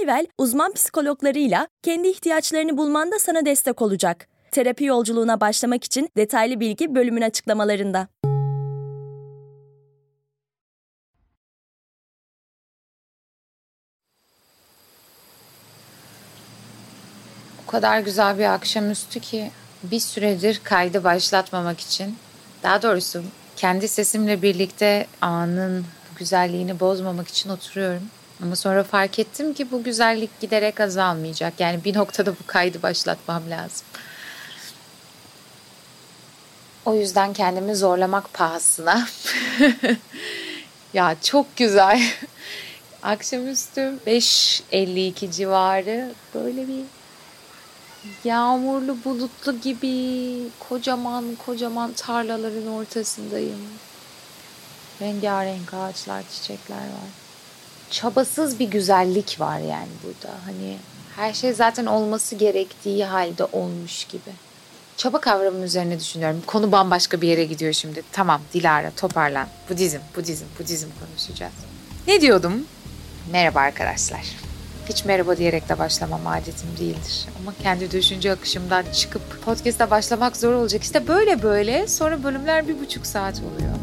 Hiwell, uzman psikologlarıyla kendi ihtiyaçlarını bulmanda sana destek olacak. Terapi yolculuğuna başlamak için detaylı bilgi bölümün açıklamalarında. O kadar güzel bir akşamüstü ki bir süredir kaydı başlatmamak için, daha doğrusu kendi sesimle birlikte anın güzelliğini bozmamak için oturuyorum. Ama sonra fark ettim ki bu güzellik giderek azalmayacak. Yani bir noktada bu kaydı başlatmam lazım. O yüzden kendimi zorlamak pahasına. Ya çok güzel. Akşamüstü 5.52 civarı böyle bir yağmurlu bulutlu gibi kocaman kocaman tarlaların ortasındayım. Rengarenk ağaçlar, çiçekler var. Çabasız bir güzellik var yani burada. Hani her şey zaten olması gerektiği halde olmuş gibi. Çaba kavramının üzerine düşünüyorum. Konu bambaşka bir yere gidiyor şimdi. Tamam Dilara, toparlan. Budizm konuşacağız. Ne diyordum? Merhaba arkadaşlar. Hiç merhaba diyerek de başlamam adetim değildir. Ama kendi düşünce akışımdan çıkıp podcast'a başlamak zor olacak. İşte böyle sonra bölümler 1,5 saat oluyor.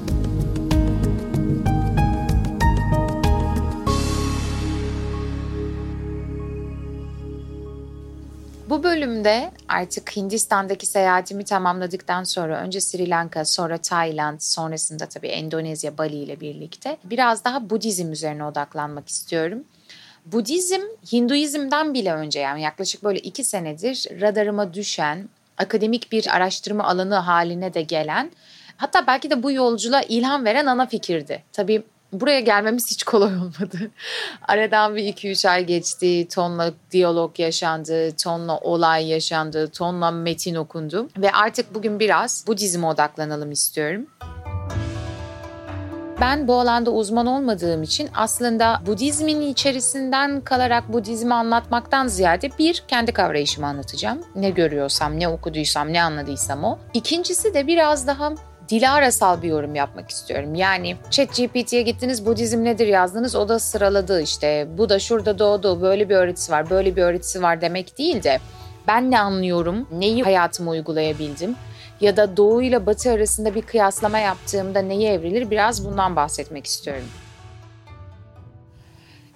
Bu bölümde artık Hindistan'daki seyahatimi tamamladıktan sonra önce Sri Lanka, sonra Tayland, sonrasında tabii Endonezya, Bali ile birlikte biraz daha Budizm üzerine odaklanmak istiyorum. Budizm, Hinduizm'den bile önce yani yaklaşık böyle 2 senedir radarıma düşen, akademik bir araştırma alanı haline de gelen, hatta belki de bu yolculuğa ilham veren ana fikirdi. Tabii buraya gelmemiz hiç kolay olmadı. Aradan bir 2-3 ay geçti, tonla diyalog yaşandı, tonla olay yaşandı, tonla metin okundu. Ve artık bugün biraz Budizm'e odaklanalım istiyorum. Ben bu alanda uzman olmadığım için aslında Budizmin içerisinden kalarak Budizmi anlatmaktan ziyade bir, kendi kavrayışımı anlatacağım. Ne görüyorsam, ne okuduysam, ne anladıysam o. İkincisi de biraz daha Dilara'sal bir yorum yapmak istiyorum. Yani ChatGPT'ye gittiniz, Budizm nedir yazdınız, o da sıraladı işte. Bu da şurada doğdu, böyle bir öğretisi var, böyle bir öğretisi var demek değil de ben ne anlıyorum, neyi hayatıma uygulayabildim? Ya da Doğu ile Batı arasında bir kıyaslama yaptığımda neye evrilir? Biraz bundan bahsetmek istiyorum.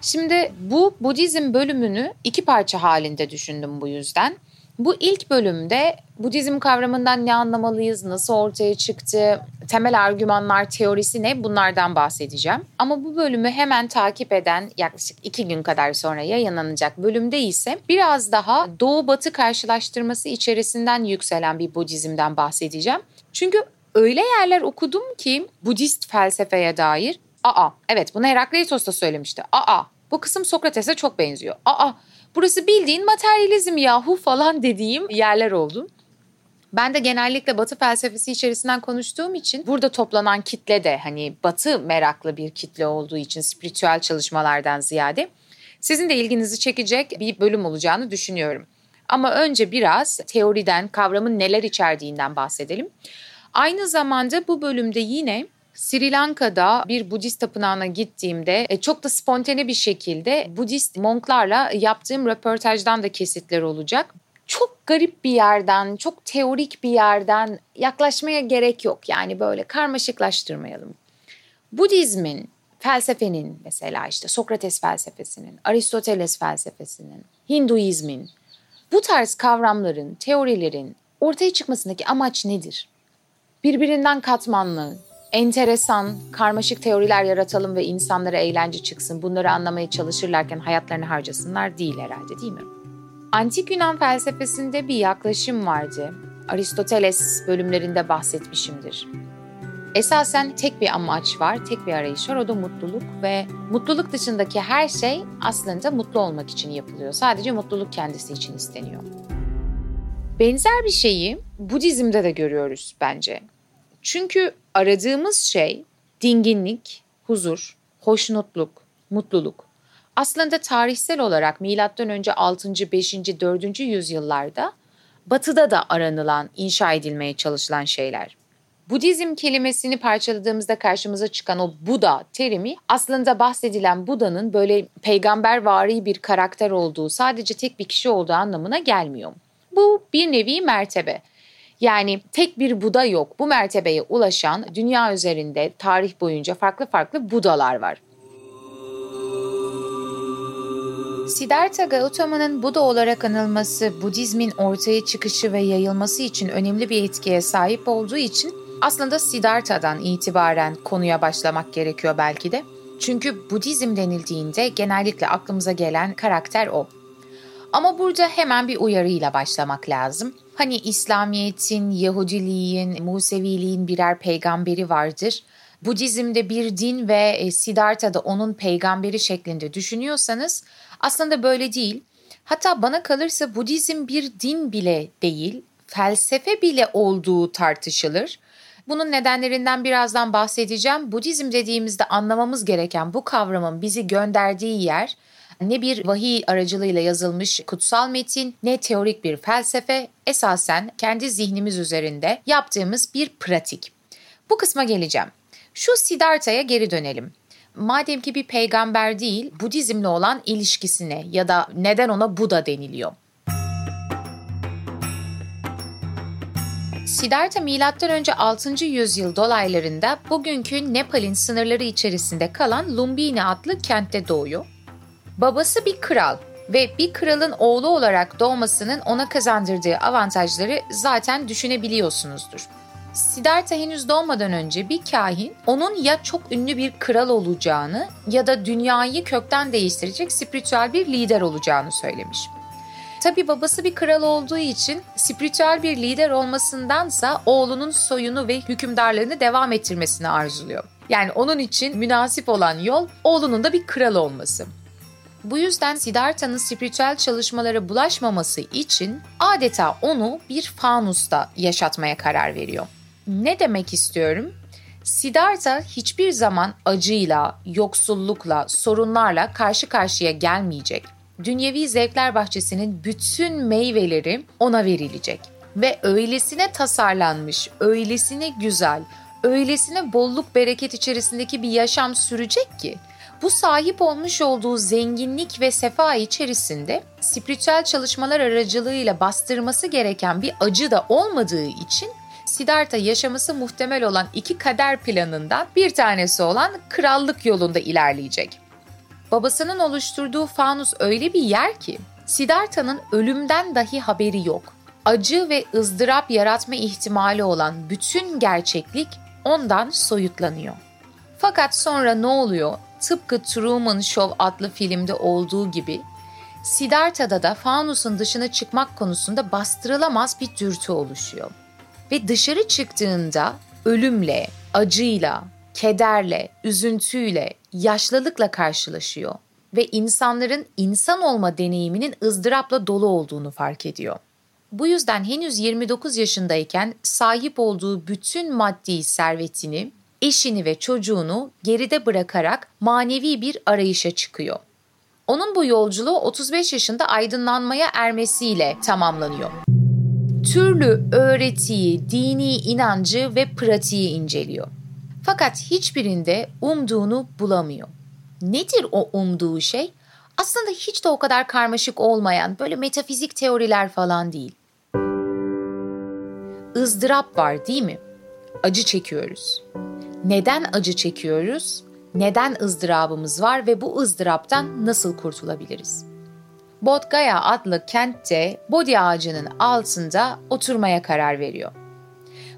Şimdi bu Budizm bölümünü 2 parça halinde düşündüm bu yüzden. Bu ilk bölümde Budizm kavramından ne anlamalıyız, nasıl ortaya çıktı, temel argümanlar, teorisi ne, bunlardan bahsedeceğim. Ama bu bölümü hemen takip eden yaklaşık 2 gün kadar sonra yayınlanacak bölümde ise biraz daha Doğu-Batı karşılaştırması içerisinden yükselen bir Budizm'den bahsedeceğim. Çünkü öyle yerler okudum ki Budist felsefeye dair, evet bunu Herakleitos da söylemişti, bu kısım Sokrates'e çok benziyor, burası bildiğin materyalizm yahu falan dediğim yerler oldu. Ben de genellikle Batı felsefesi içerisinden konuştuğum için burada toplanan kitle de hani Batı meraklı bir kitle olduğu için spiritüel çalışmalardan ziyade sizin de ilginizi çekecek bir bölüm olacağını düşünüyorum. Ama önce biraz teoriden, kavramın neler içerdiğinden bahsedelim. Aynı zamanda bu bölümde yine Sri Lanka'da bir Budist tapınağına gittiğimde çok da spontane bir şekilde Budist monklarla yaptığım röportajdan da kesitler olacak. Çok garip bir yerden, çok teorik bir yerden yaklaşmaya gerek yok. Yani böyle karmaşıklaştırmayalım. Budizmin, felsefenin mesela işte Sokrates felsefesinin, Aristoteles felsefesinin, Hinduizmin bu tarz kavramların, teorilerin ortaya çıkmasındaki amaç nedir? Birbirinden katmanlı, enteresan, karmaşık teoriler yaratalım ve insanlara eğlence çıksın, bunları anlamaya çalışırlarken hayatlarını harcasınlar değil herhalde, değil mi? Antik Yunan felsefesinde bir yaklaşım vardı. Aristoteles bölümlerinde bahsetmişimdir. Esasen tek bir amaç var, tek bir arayış var, o da mutluluk ve mutluluk dışındaki her şey aslında mutlu olmak için yapılıyor. Sadece mutluluk kendisi için isteniyor. Benzer bir şeyi Budizm'de de görüyoruz bence. Çünkü aradığımız şey dinginlik, huzur, hoşnutluk, mutluluk. Aslında tarihsel olarak M.Ö. 6. 5. 4. yüzyıllarda Batı'da da aranılan, inşa edilmeye çalışılan şeyler. Budizm kelimesini parçaladığımızda karşımıza çıkan o Buda terimi aslında bahsedilen Buda'nın böyle peygambervari bir karakter olduğu, sadece tek bir kişi olduğu anlamına gelmiyor. Bu bir nevi mertebe. Yani tek bir Buda yok. Bu mertebeye ulaşan dünya üzerinde tarih boyunca farklı farklı Budalar var. Siddhartha Gautama'nın Buda olarak anılması, Budizmin ortaya çıkışı ve yayılması için önemli bir etkiye sahip olduğu için aslında Siddhartha'dan itibaren konuya başlamak gerekiyor belki de. Çünkü Budizm denildiğinde genellikle aklımıza gelen karakter o. Ama burada hemen bir uyarıyla başlamak lazım. Hani İslamiyet'in, Yahudiliğin, Museviliğin birer peygamberi vardır. Budizm'de bir din ve Siddhartha'da onun peygamberi şeklinde düşünüyorsanız aslında böyle değil. Hatta bana kalırsa Budizm bir din bile değil, felsefe bile olduğu tartışılır. Bunun nedenlerinden birazdan bahsedeceğim. Budizm dediğimizde anlamamız gereken bu kavramın bizi gönderdiği yer ne bir vahiy aracılığıyla yazılmış kutsal metin, ne teorik bir felsefe, esasen kendi zihnimiz üzerinde yaptığımız bir pratik. Bu kısma geleceğim. Şu Siddhartha'ya geri dönelim. Madem ki bir peygamber değil, Budizm'le olan ilişkisine ya da neden ona Buda deniliyor? Siddhartha M.Ö. 6. yüzyıl dolaylarında bugünkü Nepal'in sınırları içerisinde kalan Lumbini adlı kentte doğuyor. Babası bir kral ve bir kralın oğlu olarak doğmasının ona kazandırdığı avantajları zaten düşünebiliyorsunuzdur. Siddhartha henüz doğmadan önce bir kahin onun ya çok ünlü bir kral olacağını ya da dünyayı kökten değiştirecek spiritüel bir lider olacağını söylemiş. Tabii babası bir kral olduğu için spiritüel bir lider olmasındansa oğlunun soyunu ve hükümdarlığını devam ettirmesini arzuluyor. Yani onun için münasip olan yol oğlunun da bir kral olması. Bu yüzden Siddhartha'nın spiritüel çalışmalara bulaşmaması için adeta onu bir fanusta yaşatmaya karar veriyor. Ne demek istiyorum? Siddhartha hiçbir zaman acıyla, yoksullukla, sorunlarla karşı karşıya gelmeyecek. Dünyevi zevkler bahçesinin bütün meyveleri ona verilecek. Ve öylesine tasarlanmış, öylesine güzel, öylesine bolluk bereket içerisindeki bir yaşam sürecek ki bu sahip olmuş olduğu zenginlik ve sefa içerisinde spiritüel çalışmalar aracılığıyla bastırması gereken bir acı da olmadığı için Siddhartha yaşaması muhtemel olan iki kader planından bir tanesi olan krallık yolunda ilerleyecek. Babasının oluşturduğu fanus öyle bir yer ki Siddhartha'nın ölümden dahi haberi yok. Acı ve ızdırap yaratma ihtimali olan bütün gerçeklik ondan soyutlanıyor. Fakat sonra ne oluyor? Tıpkı Truman Show adlı filmde olduğu gibi Siddhartha'da da fanusun dışına çıkmak konusunda bastırılamaz bir dürtü oluşuyor. Ve dışarı çıktığında ölümle, acıyla, kederle, üzüntüyle, yaşlılıkla karşılaşıyor ve insanların insan olma deneyiminin ızdırapla dolu olduğunu fark ediyor. Bu yüzden henüz 29 yaşındayken sahip olduğu bütün maddi servetini, eşini ve çocuğunu geride bırakarak manevi bir arayışa çıkıyor. Onun bu yolculuğu 35 yaşında aydınlanmaya ermesiyle tamamlanıyor. Türlü öğretiyi, dini inancı ve pratiği inceliyor. Fakat hiçbirinde umduğunu bulamıyor. Nedir o umduğu şey? Aslında hiç de o kadar karmaşık olmayan, böyle metafizik teoriler falan değil. Izdırap var, değil mi? Acı çekiyoruz. Neden acı çekiyoruz? Neden ızdırabımız var ve bu ızdıraptan nasıl kurtulabiliriz? Bodh Gaya adlı kentte Bodhi ağacının altında oturmaya karar veriyor.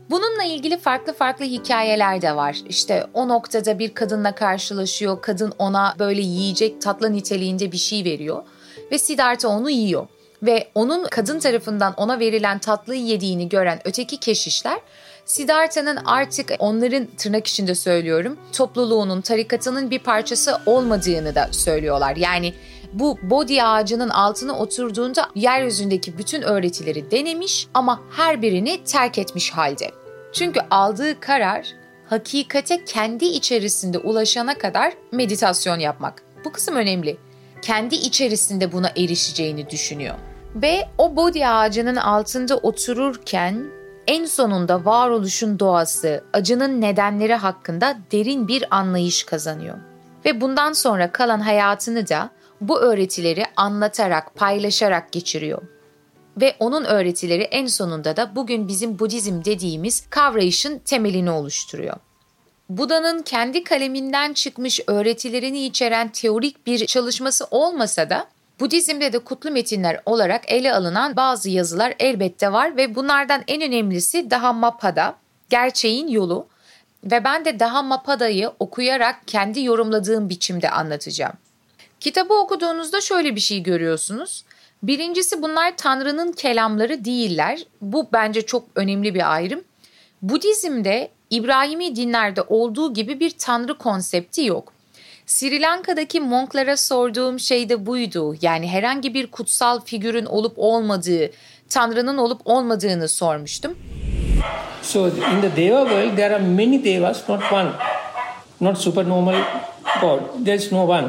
Bununla ilgili farklı farklı hikayeler de var. İşte o noktada bir kadınla karşılaşıyor, kadın ona böyle yiyecek tatlı niteliğinde bir şey veriyor ve Siddhartha onu yiyor. Ve onun kadın tarafından ona verilen tatlıyı yediğini gören öteki keşişler, Siddhartha'nın artık onların tırnak içinde söylüyorum topluluğunun, tarikatının bir parçası olmadığını da söylüyorlar. Yani bu Bodhi ağacının altına oturduğunda yeryüzündeki bütün öğretileri denemiş ama her birini terk etmiş halde. Çünkü aldığı karar hakikate kendi içerisinde ulaşana kadar meditasyon yapmak. Bu kısım önemli. Kendi içerisinde buna erişeceğini düşünüyor. Ve o Bodhi ağacının altında otururken en sonunda varoluşun doğası, acının nedenleri hakkında derin bir anlayış kazanıyor. Ve bundan sonra kalan hayatını da bu öğretileri anlatarak, paylaşarak geçiriyor. Ve onun öğretileri en sonunda da bugün bizim Budizm dediğimiz kavrayışın temelini oluşturuyor. Buda'nın kendi kaleminden çıkmış öğretilerini içeren teorik bir çalışması olmasa da Budizm'de de kutlu metinler olarak ele alınan bazı yazılar elbette var ve bunlardan en önemlisi Dhammapada, gerçeğin yolu ve ben de Dhammapada'yı okuyarak kendi yorumladığım biçimde anlatacağım. Kitabı okuduğunuzda şöyle bir şey görüyorsunuz. Birincisi bunlar Tanrı'nın kelamları değiller. Bu bence çok önemli bir ayrım. Budizm'de İbrahimi dinlerde olduğu gibi bir tanrı konsepti yok. Sri Lanka'daki monklara sorduğum şey de buydu. Yani herhangi bir kutsal figürün olup olmadığı, tanrının olup olmadığını sormuştum. So in the Deva world there are many devas, not one. Not supernormal god. There's no one.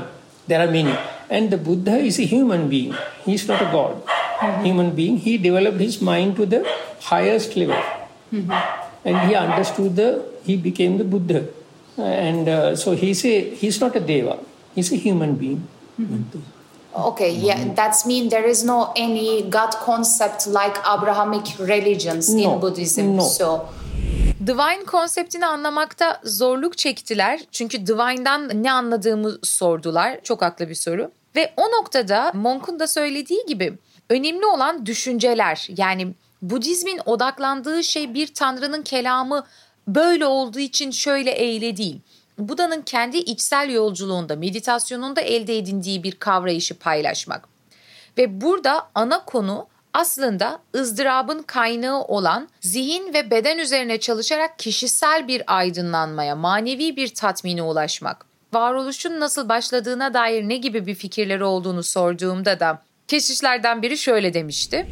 There are many. And the Buddha is a human being. He is not a god. Mm-hmm. Human being. He developed his mind to the highest level. Mm-hmm. And he understood he became the Buddha. And so he's not a deva. He's a human being. Mm-hmm. Okay, yeah, that's mean there is no any god concept like Abrahamic religions in Buddhism. No. So divine konseptini anlamakta zorluk çektiler. Çünkü divine'dan ne anladığımı sordular. Çok haklı bir soru. Ve o noktada Monk'un da söylediği gibi önemli olan düşünceler. Yani Budizmin odaklandığı şey bir tanrının kelamı böyle olduğu için şöyle eyle değil. Buda'nın kendi içsel yolculuğunda, meditasyonunda elde edindiği bir kavrayışı paylaşmak. Ve burada ana konu aslında ızdırabın kaynağı olan zihin ve beden üzerine çalışarak kişisel bir aydınlanmaya, manevi bir tatmine ulaşmak. Varoluşun nasıl başladığına dair ne gibi bir fikirleri olduğunu sorduğumda da keşişlerden biri şöyle demişti.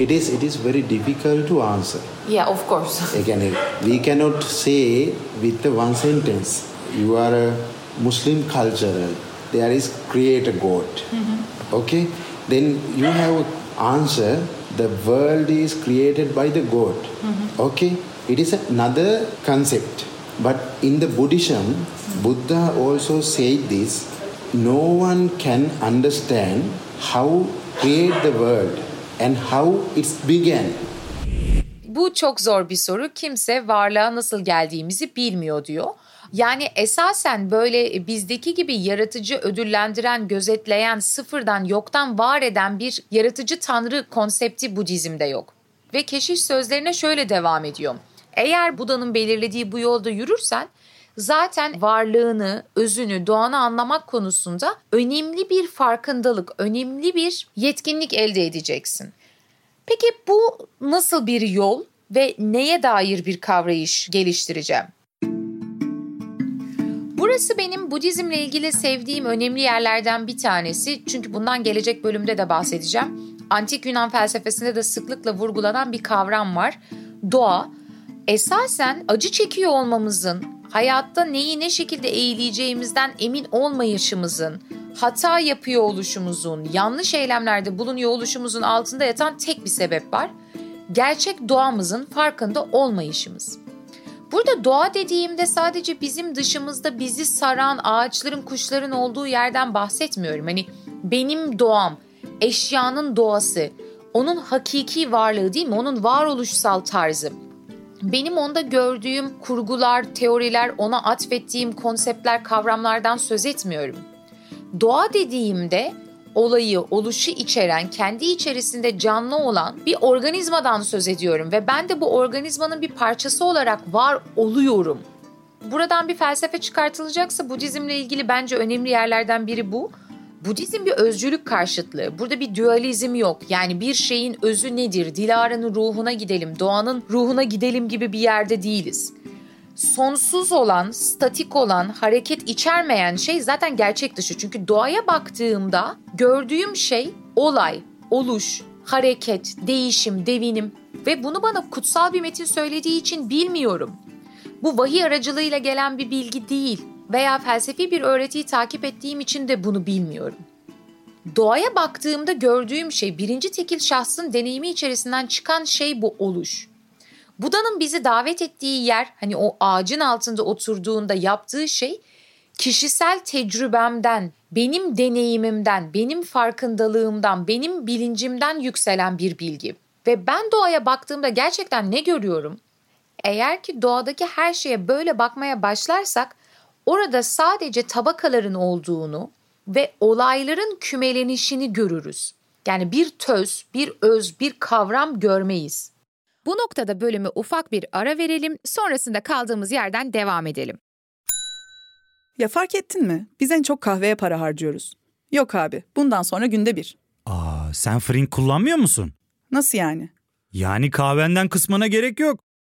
It is very difficult to answer. Yeah, of course. Again, we cannot say with one sentence. You are a Muslim culture. There is creator God. Mm-hmm. Okay? Then you have answer. The world is created by the God. Mm-hmm. Okay? It is another concept. But in the Buddhism, Buddha also said this. No one can understand how create the world. And how it began. Bu çok zor bir soru. Kimse varlığa nasıl geldiğimizi bilmiyor diyor. Yani esasen böyle bizdeki gibi yaratıcı, ödüllendiren, gözetleyen, sıfırdan, yoktan var eden bir yaratıcı tanrı konsepti Budizm'de yok. Ve keşiş sözlerine şöyle devam ediyor. Eğer Buda'nın belirlediği bu yolda yürürsen zaten varlığını, özünü, doğanı anlamak konusunda önemli bir farkındalık, önemli bir yetkinlik elde edeceksin. Peki bu nasıl bir yol ve neye dair bir kavrayış geliştireceğim? Burası benim Budizm'le ilgili sevdiğim önemli yerlerden bir tanesi. Çünkü bundan gelecek bölümde de bahsedeceğim. Antik Yunan felsefesinde de sıklıkla vurgulanan bir kavram var. Doğa. Esasen acı çekiyor olmamızın, hayatta neyi ne şekilde eğileceğimizden emin olmayışımızın, hata yapıyor oluşumuzun, yanlış eylemlerde bulunuyor oluşumuzun altında yatan tek bir sebep var. Gerçek doğamızın farkında olmayışımız. Burada doğa dediğimde sadece bizim dışımızda bizi saran ağaçların, kuşların olduğu yerden bahsetmiyorum. Hani benim doğam, eşyanın doğası, onun hakiki varlığı değil mi? Onun varoluşsal tarzı. Benim onda gördüğüm kurgular, teoriler, ona atfettiğim konseptler, kavramlardan söz etmiyorum. Doğa dediğimde olayı, oluşu içeren, kendi içerisinde canlı olan bir organizmadan söz ediyorum ve ben de bu organizmanın bir parçası olarak var oluyorum. Buradan bir felsefe çıkartılacaksa Budizm'le ilgili bence önemli yerlerden biri bu. Budizm bir özcülük karşıtlığı. Burada bir dualizm yok. Yani bir şeyin özü nedir? Dilara'nın ruhuna gidelim, doğanın ruhuna gidelim gibi bir yerde değiliz. sonsuz olan, statik olan, hareket içermeyen şey zaten gerçek dışı. Çünkü doğaya baktığımda gördüğüm şey olay, oluş, hareket, değişim, devinim ve bunu bana kutsal bir metin söylediği için bilmiyorum. Bu vahiy aracılığıyla gelen bir bilgi değil veya felsefi bir öğretiyi takip ettiğim için de bunu bilmiyorum. Doğaya baktığımda gördüğüm şey, birinci tekil şahsın deneyimi içerisinden çıkan şey bu oluş. Buda'nın bizi davet ettiği yer, hani o ağacın altında oturduğunda yaptığı şey, kişisel tecrübemden, benim deneyimimden, benim farkındalığımdan, benim bilincimden yükselen bir bilgi. Ve ben doğaya baktığımda gerçekten ne görüyorum? Eğer ki doğadaki her şeye böyle bakmaya başlarsak, orada sadece tabakaların olduğunu ve olayların kümelenişini görürüz. Yani bir töz, bir öz, bir kavram görmeyiz. Bu noktada bölümü ufak bir ara verelim, sonrasında kaldığımız yerden devam edelim. Ya fark ettin mi? Biz en çok kahveye para harcıyoruz. Yok abi, bundan sonra günde bir. Sen Frink kullanmıyor musun? Nasıl yani? Yani kahvenden kısmına gerek yok.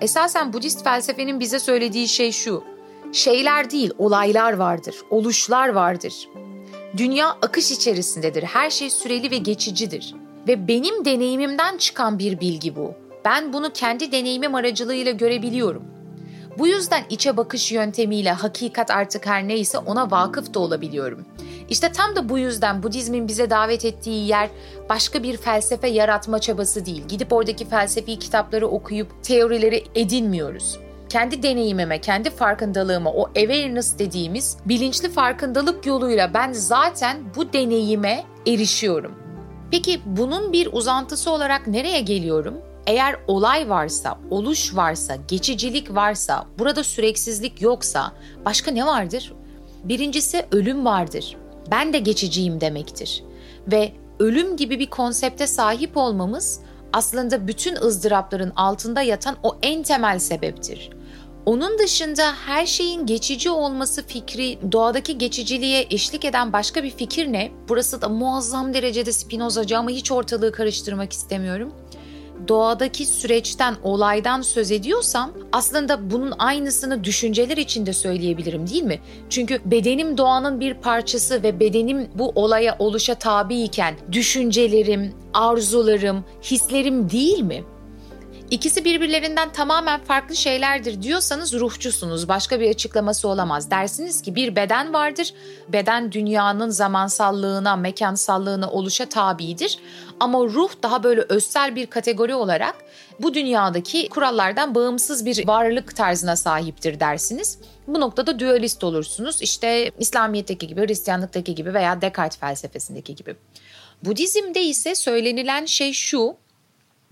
Esasen Budist felsefenin bize söylediği şey şu: şeyler değil, olaylar vardır, oluşlar vardır. Dünya akış içerisindedir, her şey süreli ve geçicidir. Ve benim deneyimimden çıkan bir bilgi bu. Ben bunu kendi deneyimim aracılığıyla görebiliyorum. Bu yüzden içe bakış yöntemiyle hakikat artık her neyse ona vakıf da olabiliyorum. İşte tam da bu yüzden Budizmin bize davet ettiği yer başka bir felsefe yaratma çabası değil. Gidip oradaki felsefi kitapları okuyup teorileri edinmiyoruz. Kendi deneyimime, kendi farkındalığıma, o awareness dediğimiz bilinçli farkındalık yoluyla ben zaten bu deneyime erişiyorum. Peki bunun bir uzantısı olarak nereye geliyorum? Eğer olay varsa, oluş varsa, geçicilik varsa, burada süreksizlik yoksa başka ne vardır? Birincisi ölüm vardır. Ben de geçiciyim demektir. Ve ölüm gibi bir konsepte sahip olmamız aslında bütün ızdırapların altında yatan o en temel sebeptir. Onun dışında her şeyin geçici olması fikri, doğadaki geçiciliğe eşlik eden başka bir fikir ne? Burası da muazzam derecede Spinozacı ama hiç ortalığı karıştırmak istemiyorum. Doğadaki süreçten, olaydan söz ediyorsam aslında bunun aynısını düşünceler için de söyleyebilirim, değil mi? Çünkü bedenim doğanın bir parçası ve bedenim bu olaya, oluşa tabiyken düşüncelerim, arzularım, hislerim değil mi? İkisi birbirlerinden tamamen farklı şeylerdir diyorsanız ruhçusunuz. Başka bir açıklaması olamaz. Dersiniz ki bir beden vardır. Beden dünyanın zamansallığına, mekansallığına, oluşa tabidir. Ama ruh daha böyle özsel bir kategori olarak bu dünyadaki kurallardan bağımsız bir varlık tarzına sahiptir dersiniz. Bu noktada dualist olursunuz. İşte İslamiyet'teki gibi, Hristiyanlık'taki gibi veya Descartes felsefesindeki gibi. Budizm'de ise söylenilen şey şu: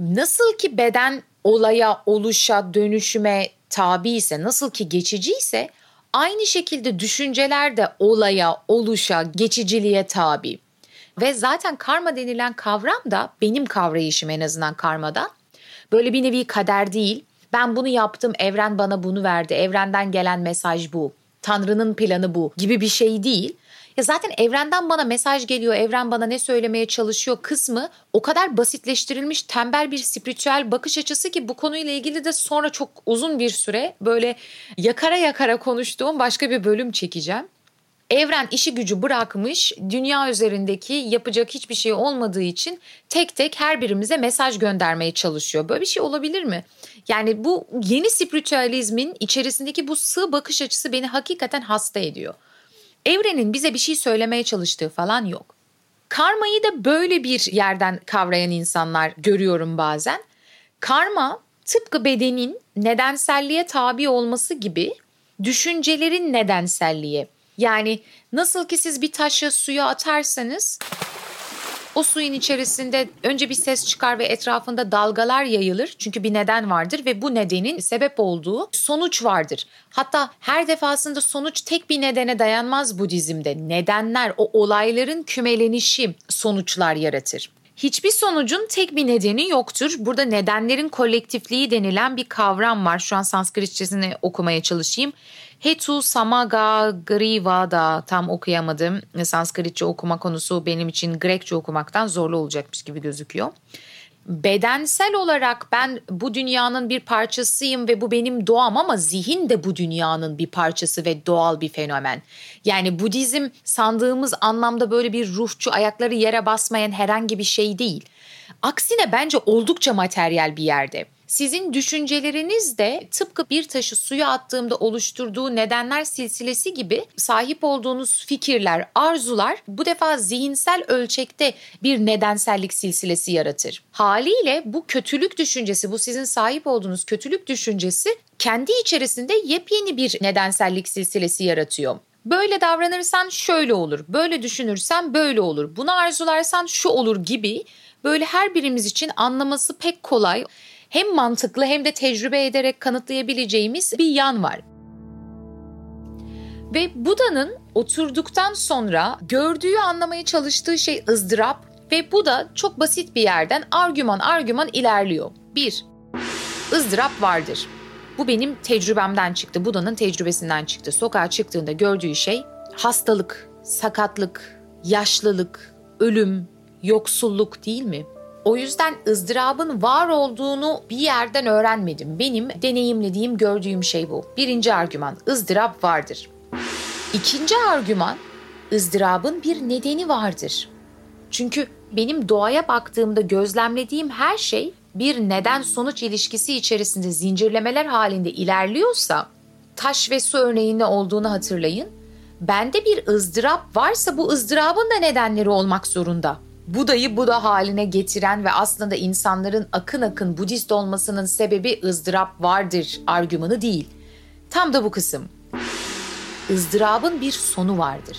nasıl ki beden olaya, oluşa, dönüşüme tabi ise, nasıl ki geçici ise aynı şekilde düşünceler de olaya, oluşa, geçiciliğe tabi. Ve zaten karma denilen kavram da, benim kavrayışım en azından karmada, böyle bir nevi kader değil. Ben bunu yaptım, evren bana bunu verdi, evrenden gelen mesaj bu, Tanrı'nın planı bu gibi bir şey değil. Ya zaten evrenden bana mesaj geliyor, evren bana ne söylemeye çalışıyor kısmı o kadar basitleştirilmiş tembel bir spiritüel bakış açısı ki bu konuyla ilgili de sonra çok uzun bir süre böyle yakara yakara konuştuğum başka bir bölüm çekeceğim. Evren işi gücü bırakmış, dünya üzerindeki yapacak hiçbir şey olmadığı için tek tek her birimize mesaj göndermeye çalışıyor. Böyle bir şey olabilir mi? Yani bu yeni spiritüalizmin içerisindeki bu sığ bakış açısı beni hakikaten hasta ediyor. Evrenin bize bir şey söylemeye çalıştığı falan yok. Karmayı da böyle bir yerden kavrayan insanlar görüyorum bazen. Karma tıpkı bedenin nedenselliğe tabi olması gibi düşüncelerin nedenselliği. Yani nasıl ki siz bir taşı suya atarsanız o suyun içerisinde önce bir ses çıkar ve etrafında dalgalar yayılır. Çünkü bir neden vardır ve bu nedenin sebep olduğu sonuç vardır. Hatta her defasında sonuç tek bir nedene dayanmaz Budizm'de. Nedenler, o olayların kümelenişi sonuçlar yaratır. Hiçbir sonucun tek bir nedeni yoktur. Burada nedenlerin kolektifliği denilen bir kavram var. Şu an Sanskritçesini okumaya çalışayım. Hetu samaga griva da tam okuyamadım. Sanskritçe okuma konusu benim için Grekçe okumaktan zorlu olacakmış gibi gözüküyor. Bedensel olarak ben bu dünyanın bir parçasıyım ve bu benim doğam, ama zihin de bu dünyanın bir parçası ve doğal bir fenomen. Yani Budizm sandığımız anlamda böyle bir ruhçu, ayakları yere basmayan herhangi bir şey değil. Aksine bence oldukça materyal bir yerde. Sizin düşünceleriniz de tıpkı bir taşı suya attığımda oluşturduğu nedenler silsilesi gibi sahip olduğunuz fikirler, arzular bu defa zihinsel ölçekte bir nedensellik silsilesi yaratır. Haliyle bu kötülük düşüncesi, bu sizin sahip olduğunuz kötülük düşüncesi kendi içerisinde yepyeni bir nedensellik silsilesi yaratıyor. Böyle davranırsan şöyle olur, böyle düşünürsen böyle olur, bunu arzularsan şu olur gibi, böyle her birimiz için anlaması pek kolay, hem mantıklı hem de tecrübe ederek kanıtlayabileceğimiz bir yan var. Ve Buda'nın oturduktan sonra gördüğü, anlamaya çalıştığı şey ızdırap ve Buda çok basit bir yerden argüman ilerliyor. 1. Izdırap vardır. Bu benim tecrübemden çıktı, Buda'nın tecrübesinden çıktı. Sokağa çıktığında gördüğü şey hastalık, sakatlık, yaşlılık, ölüm, yoksulluk değil mi? O yüzden ızdırabın var olduğunu bir yerden öğrenmedim. Benim deneyimlediğim, gördüğüm şey bu. 1. argüman, ızdırap vardır. 2. argüman, ızdırabın bir nedeni vardır. Çünkü benim doğaya baktığımda gözlemlediğim her şey bir neden-sonuç ilişkisi içerisinde zincirlemeler halinde ilerliyorsa, taş ve su örneğinde olduğunu hatırlayın. Bende bir ızdırap varsa bu ızdırabın da nedenleri olmak zorunda. Buda'yı Buda haline getiren ve aslında insanların akın akın Budist olmasının sebebi ızdırap vardır argümanı değil. Tam da bu kısım. Izdırabın bir sonu vardır.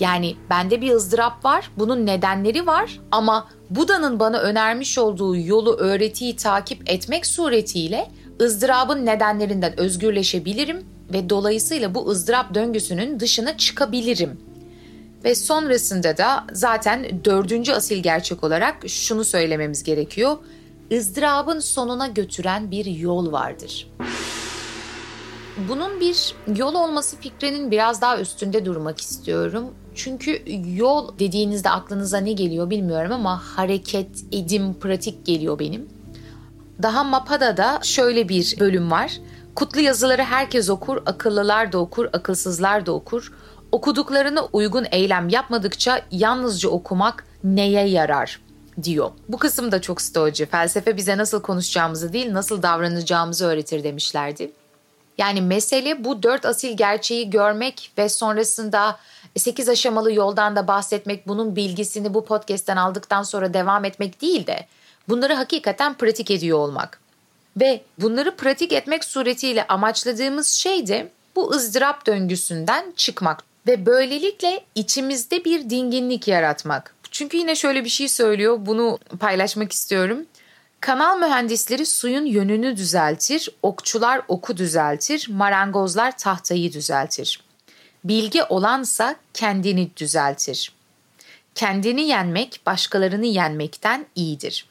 Yani bende bir ızdırap var, bunun nedenleri var ama Buda'nın bana önermiş olduğu yolu, öğretiyi takip etmek suretiyle ızdırabın nedenlerinden özgürleşebilirim ve dolayısıyla bu ızdırap döngüsünün dışına çıkabilirim. Ve sonrasında da zaten 4. asil gerçek olarak şunu söylememiz gerekiyor. Izdırabın sonuna götüren bir yol vardır. Bunun bir yol olması fikrinin biraz daha üstünde durmak istiyorum. Çünkü yol dediğinizde aklınıza ne geliyor bilmiyorum ama hareket, edim, pratik geliyor benim. Dhammapada'da şöyle bir bölüm var. Kutlu yazıları herkes okur, akıllılar da okur, akılsızlar da okur. Okuduklarına uygun eylem yapmadıkça yalnızca okumak neye yarar diyor. Bu kısım da çok stoacı. Felsefe bize nasıl konuşacağımızı değil, nasıl davranacağımızı öğretir demişlerdi. Yani mesele bu 4 asil gerçeği görmek ve sonrasında 8 aşamalı yoldan da bahsetmek, bunun bilgisini bu podcast'ten aldıktan sonra devam etmek değil de bunları hakikaten pratik ediyor olmak. Ve bunları pratik etmek suretiyle amaçladığımız şey de bu ızdırap döngüsünden çıkmak. Ve böylelikle içimizde bir dinginlik yaratmak. Çünkü yine şöyle bir şey söylüyor, bunu paylaşmak istiyorum. Kanal mühendisleri suyun yönünü düzeltir, okçular oku düzeltir, marangozlar tahtayı düzeltir. Bilge olansa kendini düzeltir. Kendini yenmek başkalarını yenmekten iyidir.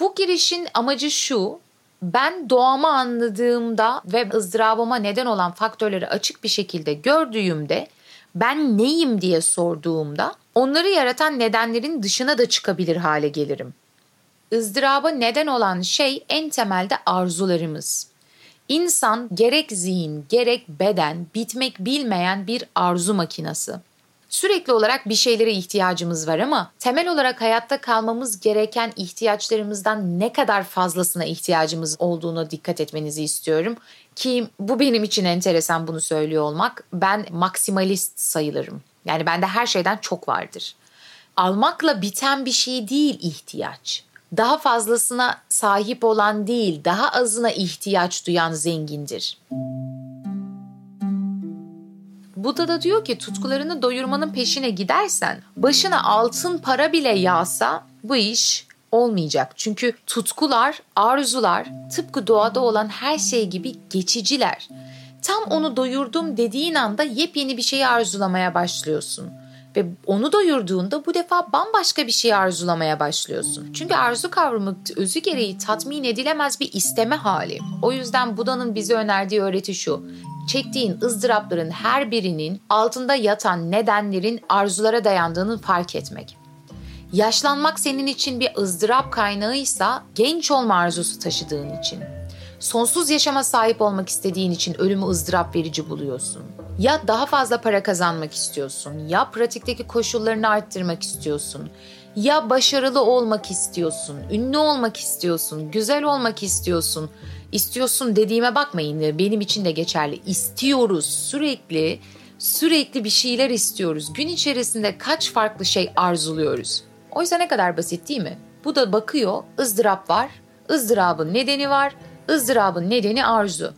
Bu girişin amacı şu: ben doğamı anladığımda ve ızdırabıma neden olan faktörleri açık bir şekilde gördüğümde, ben neyim diye sorduğumda onları yaratan nedenlerin dışına da çıkabilir hale gelirim. Izdıraba neden olan şey en temelde arzularımız. İnsan gerek zihin gerek beden bitmek bilmeyen bir arzu makinesi. Sürekli olarak bir şeylere ihtiyacımız var ama temel olarak hayatta kalmamız gereken ihtiyaçlarımızdan ne kadar fazlasına ihtiyacımız olduğuna dikkat etmenizi istiyorum. Ki bu benim için enteresan bunu söylüyor olmak. Ben maksimalist sayılırım. Yani bende her şeyden çok vardır. almakla biten bir şey değil ihtiyaç. Daha fazlasına sahip olan değil, daha azına ihtiyaç duyan zengindir. Buddha da diyor ki tutkularını doyurmanın peşine gidersen başına altın para bile yağsa bu iş olmayacak. Çünkü tutkular, arzular tıpkı doğada olan her şey gibi geçiciler. Tam onu doyurdum dediğin anda yepyeni bir şeyi arzulamaya başlıyorsun. Ve onu doyurduğunda bu defa bambaşka bir şey arzulamaya başlıyorsun. Çünkü arzu kavramı özü gereği tatmin edilemez bir isteme hali. O yüzden Buda'nın bize önerdiği öğreti şu. Çektiğin ızdırapların her birinin altında yatan nedenlerin arzulara dayandığını fark etmek. Yaşlanmak senin için bir ızdırap kaynağıysa genç olma arzusu taşıdığın için. Sonsuz yaşama sahip olmak istediğin için ölümü ızdırap verici buluyorsun. Ya daha fazla para kazanmak istiyorsun, ya pratikteki koşullarını arttırmak istiyorsun, ya başarılı olmak istiyorsun, ünlü olmak istiyorsun, güzel olmak istiyorsun. İstiyorsun dediğime bakmayın, benim için de geçerli. İstiyoruz, sürekli bir şeyler istiyoruz. Gün içerisinde kaç farklı şey arzuluyoruz. Oysa ne kadar basit değil mi? Bu da bakıyor, ızdırap var, ızdırabın nedeni var, ızdırabın nedeni arzu.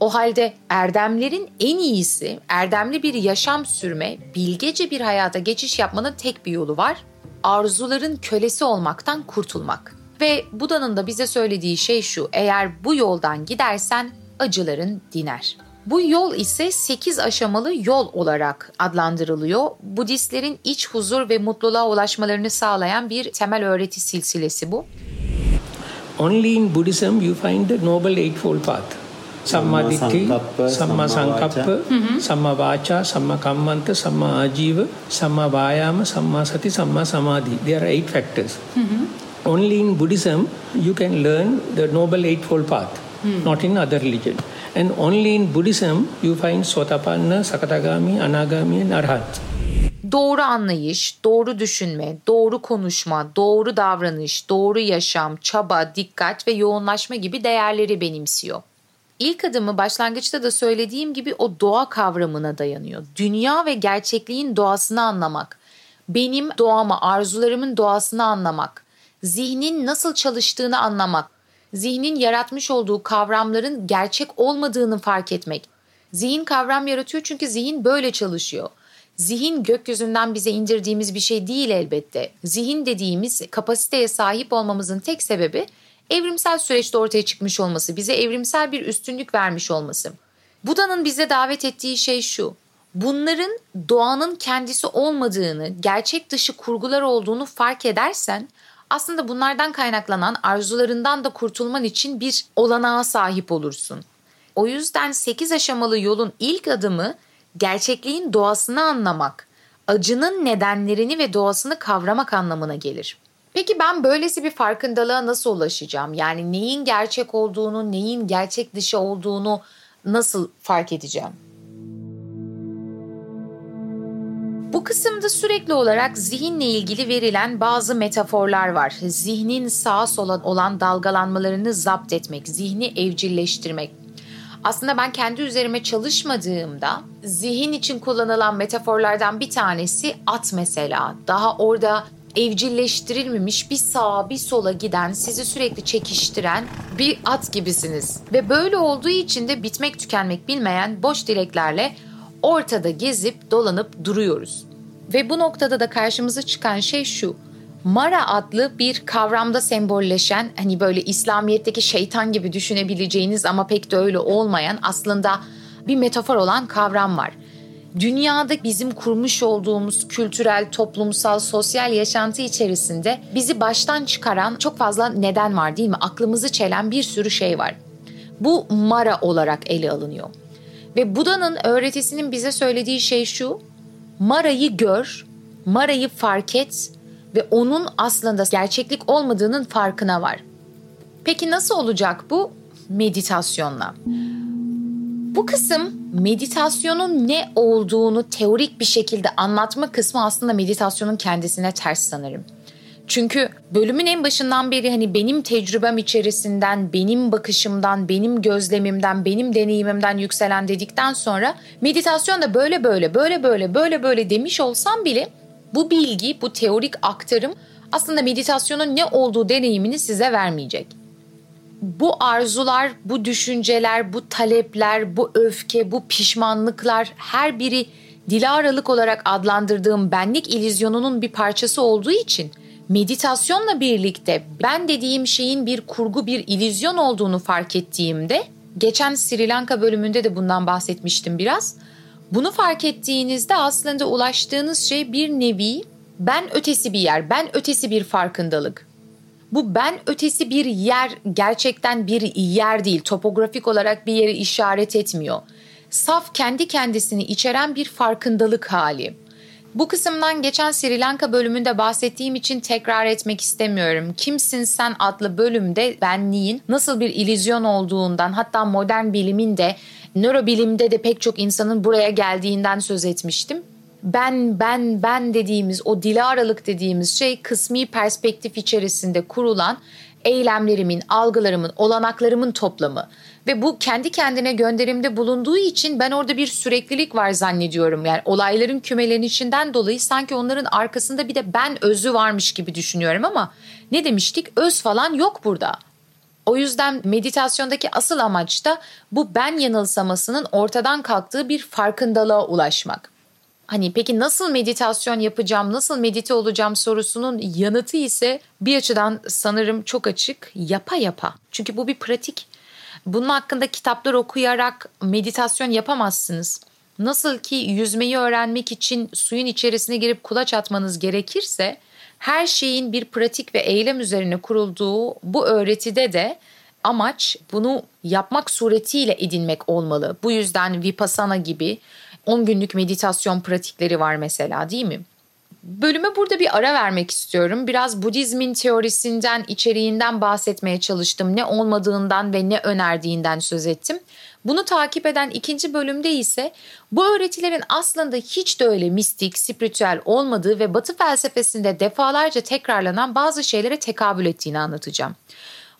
O halde erdemlerin en iyisi, erdemli bir yaşam sürme, bilgece bir hayata geçiş yapmanın tek bir yolu var. Arzuların kölesi olmaktan kurtulmak. Ve Buda'nın da bize söylediği şey şu, eğer bu yoldan gidersen acıların diner. Bu yol ise 8 aşamalı yol olarak adlandırılıyor. Budistlerin iç huzur ve mutluluğa ulaşmalarını sağlayan bir temel öğreti silsilesi bu. Only in Buddhism you find the noble eightfold path. Samma ditthi, samma sankappa, samma vacha, samma kammanta, samma ajiva, samma vayama, samma sati, samma samadhi. There are 8 factors. Only in Buddhism you can learn the noble eightfold path, not in other religion. And only in Buddhism you find Sotapanna, Sakatagami, Anagami and Arhat. Doğru anlayış, doğru düşünme, doğru konuşma, doğru davranış, doğru yaşam, çaba, dikkat ve yoğunlaşma gibi değerleri benimsiyor. İlk adımı başlangıçta da söylediğim gibi o doğa kavramına dayanıyor. Dünya ve gerçekliğin doğasını anlamak, benim doğamı, arzularımın doğasını anlamak, zihnin nasıl çalıştığını anlamak, zihnin yaratmış olduğu kavramların gerçek olmadığını fark etmek. Zihin kavram yaratıyor çünkü zihin böyle çalışıyor. Zihin gökyüzünden bize indirdiğimiz bir şey değil elbette. Zihin dediğimiz kapasiteye sahip olmamızın tek sebebi evrimsel süreçte ortaya çıkmış olması, bize evrimsel bir üstünlük vermiş olması. Buda'nın bize davet ettiği şey şu, bunların doğanın kendisi olmadığını, gerçek dışı kurgular olduğunu fark edersen aslında bunlardan kaynaklanan arzularından da kurtulman için bir olanağa sahip olursun. O yüzden 8 aşamalı yolun ilk adımı gerçekliğin doğasını anlamak, acının nedenlerini ve doğasını kavramak anlamına gelir. Peki ben böylesi bir farkındalığa nasıl ulaşacağım? Yani neyin gerçek olduğunu, neyin gerçek dışı olduğunu nasıl fark edeceğim? Bu kısımda sürekli olarak zihinle ilgili verilen bazı metaforlar var. Zihnin sağa sola olan dalgalanmalarını zapt etmek, zihni evcilleştirmek. Aslında ben kendi üzerime çalışmadığımda zihin için kullanılan metaforlardan bir tanesi at mesela. Daha orada evcilleştirilmemiş bir sağa bir sola giden, sizi sürekli çekiştiren bir at gibisiniz. Ve böyle olduğu için de bitmek tükenmek bilmeyen boş dileklerle ortada gezip dolanıp duruyoruz. Ve bu noktada da karşımıza çıkan şey şu. Mara adlı bir kavramda sembolleşen, hani böyle İslamiyet'teki şeytan gibi düşünebileceğiniz ama pek de öyle olmayan aslında bir metafor olan kavram var. Dünyada bizim kurmuş olduğumuz kültürel, toplumsal, sosyal yaşantı içerisinde bizi baştan çıkaran çok fazla neden var değil mi? Aklımızı çelen bir sürü şey var. Bu Mara olarak ele alınıyor. Ve Buda'nın öğretisinin bize söylediği şey şu, Mara'yı gör, Mara'yı fark et ve onun aslında gerçeklik olmadığının farkına var. Peki nasıl olacak bu? Meditasyonla. Bu kısım meditasyonun ne olduğunu teorik bir şekilde anlatma kısmı aslında meditasyonun kendisine ters sanırım. Çünkü bölümün en başından beri hani benim tecrübem içerisinden, benim bakışımdan, benim gözlemimden, benim deneyimimden yükselen dedikten sonra meditasyon da böyle böyle demiş olsam bile bu bilgi, bu teorik aktarım aslında meditasyonun ne olduğu deneyimini size vermeyecek. Bu arzular, bu düşünceler, bu talepler, bu öfke, bu pişmanlıklar her biri Dilaralık olarak adlandırdığım benlik illüzyonunun bir parçası olduğu için meditasyonla birlikte ben dediğim şeyin bir kurgu, bir illüzyon olduğunu fark ettiğimde, geçen Sri Lanka bölümünde de bundan bahsetmiştim biraz. Bunu fark ettiğinizde aslında ulaştığınız şey bir nevi ben ötesi bir yer, ben ötesi bir farkındalık. Bu ben ötesi bir yer gerçekten bir yer değil, topografik olarak bir yeri işaret etmiyor. Saf kendi kendisini içeren bir farkındalık hali. Bu kısımdan geçen Sri Lanka bölümünde bahsettiğim için tekrar etmek istemiyorum. Kimsin Sen adlı bölümde benliğin nasıl bir illüzyon olduğundan, hatta modern bilimin de, nörobilimde de pek çok insanın buraya geldiğinden söz etmiştim. Ben dediğimiz, o Dilaralık dediğimiz şey kısmi perspektif içerisinde kurulan eylemlerimin, algılarımın, olanaklarımın toplamı. Ve bu kendi kendine gönderimde bulunduğu için ben orada bir süreklilik var zannediyorum. Yani olayların kümelenişinden dolayı sanki onların arkasında bir de ben özü varmış gibi düşünüyorum ama ne demiştik? Öz falan yok burada. O yüzden meditasyondaki asıl amaç da bu ben yanılsamasının ortadan kalktığı bir farkındalığa ulaşmak. Hani peki nasıl meditasyon yapacağım, nasıl medite olacağım sorusunun yanıtı ise bir açıdan sanırım çok açık, yapa yapa. Çünkü bu bir pratik. Bunun hakkında kitaplar okuyarak meditasyon yapamazsınız. Nasıl ki yüzmeyi öğrenmek için suyun içerisine girip kulaç atmanız gerekirse, her şeyin bir pratik ve eylem üzerine kurulduğu bu öğretide de amaç bunu yapmak suretiyle edinmek olmalı. Bu yüzden Vipassana gibi 10 günlük meditasyon pratikleri var mesela, değil mi? Bölüme burada bir ara vermek istiyorum. Biraz Budizmin teorisinden, içeriğinden bahsetmeye çalıştım. Ne olmadığından ve ne önerdiğinden söz ettim. Bunu takip eden ikinci bölümde ise bu öğretilerin aslında hiç de öyle mistik, spiritüel olmadığı ve Batı felsefesinde defalarca tekrarlanan bazı şeylere tekabül ettiğini anlatacağım.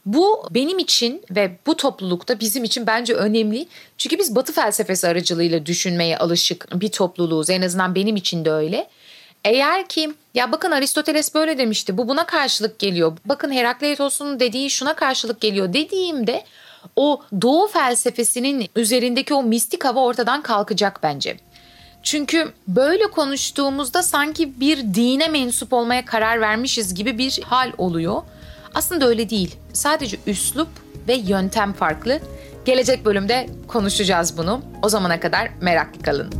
Bu benim için ve bu toplulukta bizim için bence önemli. Çünkü biz Batı felsefesi aracılığıyla düşünmeye alışık bir topluluğuz. En azından benim için de öyle. Eğer ki ya bakın Aristoteles böyle demişti, bu buna karşılık geliyor, bakın Herakleitos'un dediği şuna karşılık geliyor dediğimde o Doğu felsefesinin üzerindeki o mistik hava ortadan kalkacak bence. Çünkü böyle konuştuğumuzda sanki bir dine mensup olmaya karar vermişiz gibi bir hal oluyor. Aslında öyle değil. Sadece üslup ve yöntem farklı. Gelecek bölümde konuşacağız bunu. O zamana kadar meraklı kalın.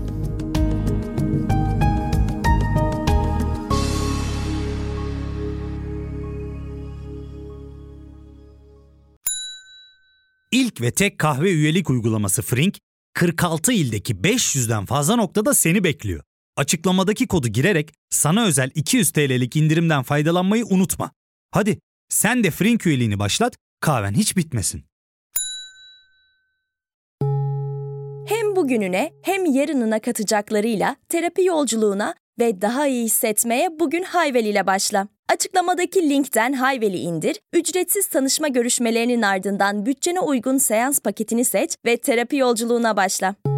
İlk ve tek kahve üyelik uygulaması Frink, 46 ildeki 500'den fazla noktada seni bekliyor. Açıklamadaki kodu girerek sana özel 200 TL'lik indirimden faydalanmayı unutma. Hadi sen de Frink üyeliğini başlat, kahven hiç bitmesin. Hem bugününe hem yarınına katacaklarıyla terapi yolculuğuna ve daha iyi hissetmeye bugün Hiwell ile başla. Açıklamadaki linkten Hiwell'i indir, ücretsiz tanışma görüşmelerinin ardından bütçene uygun seans paketini seç ve terapi yolculuğuna başla.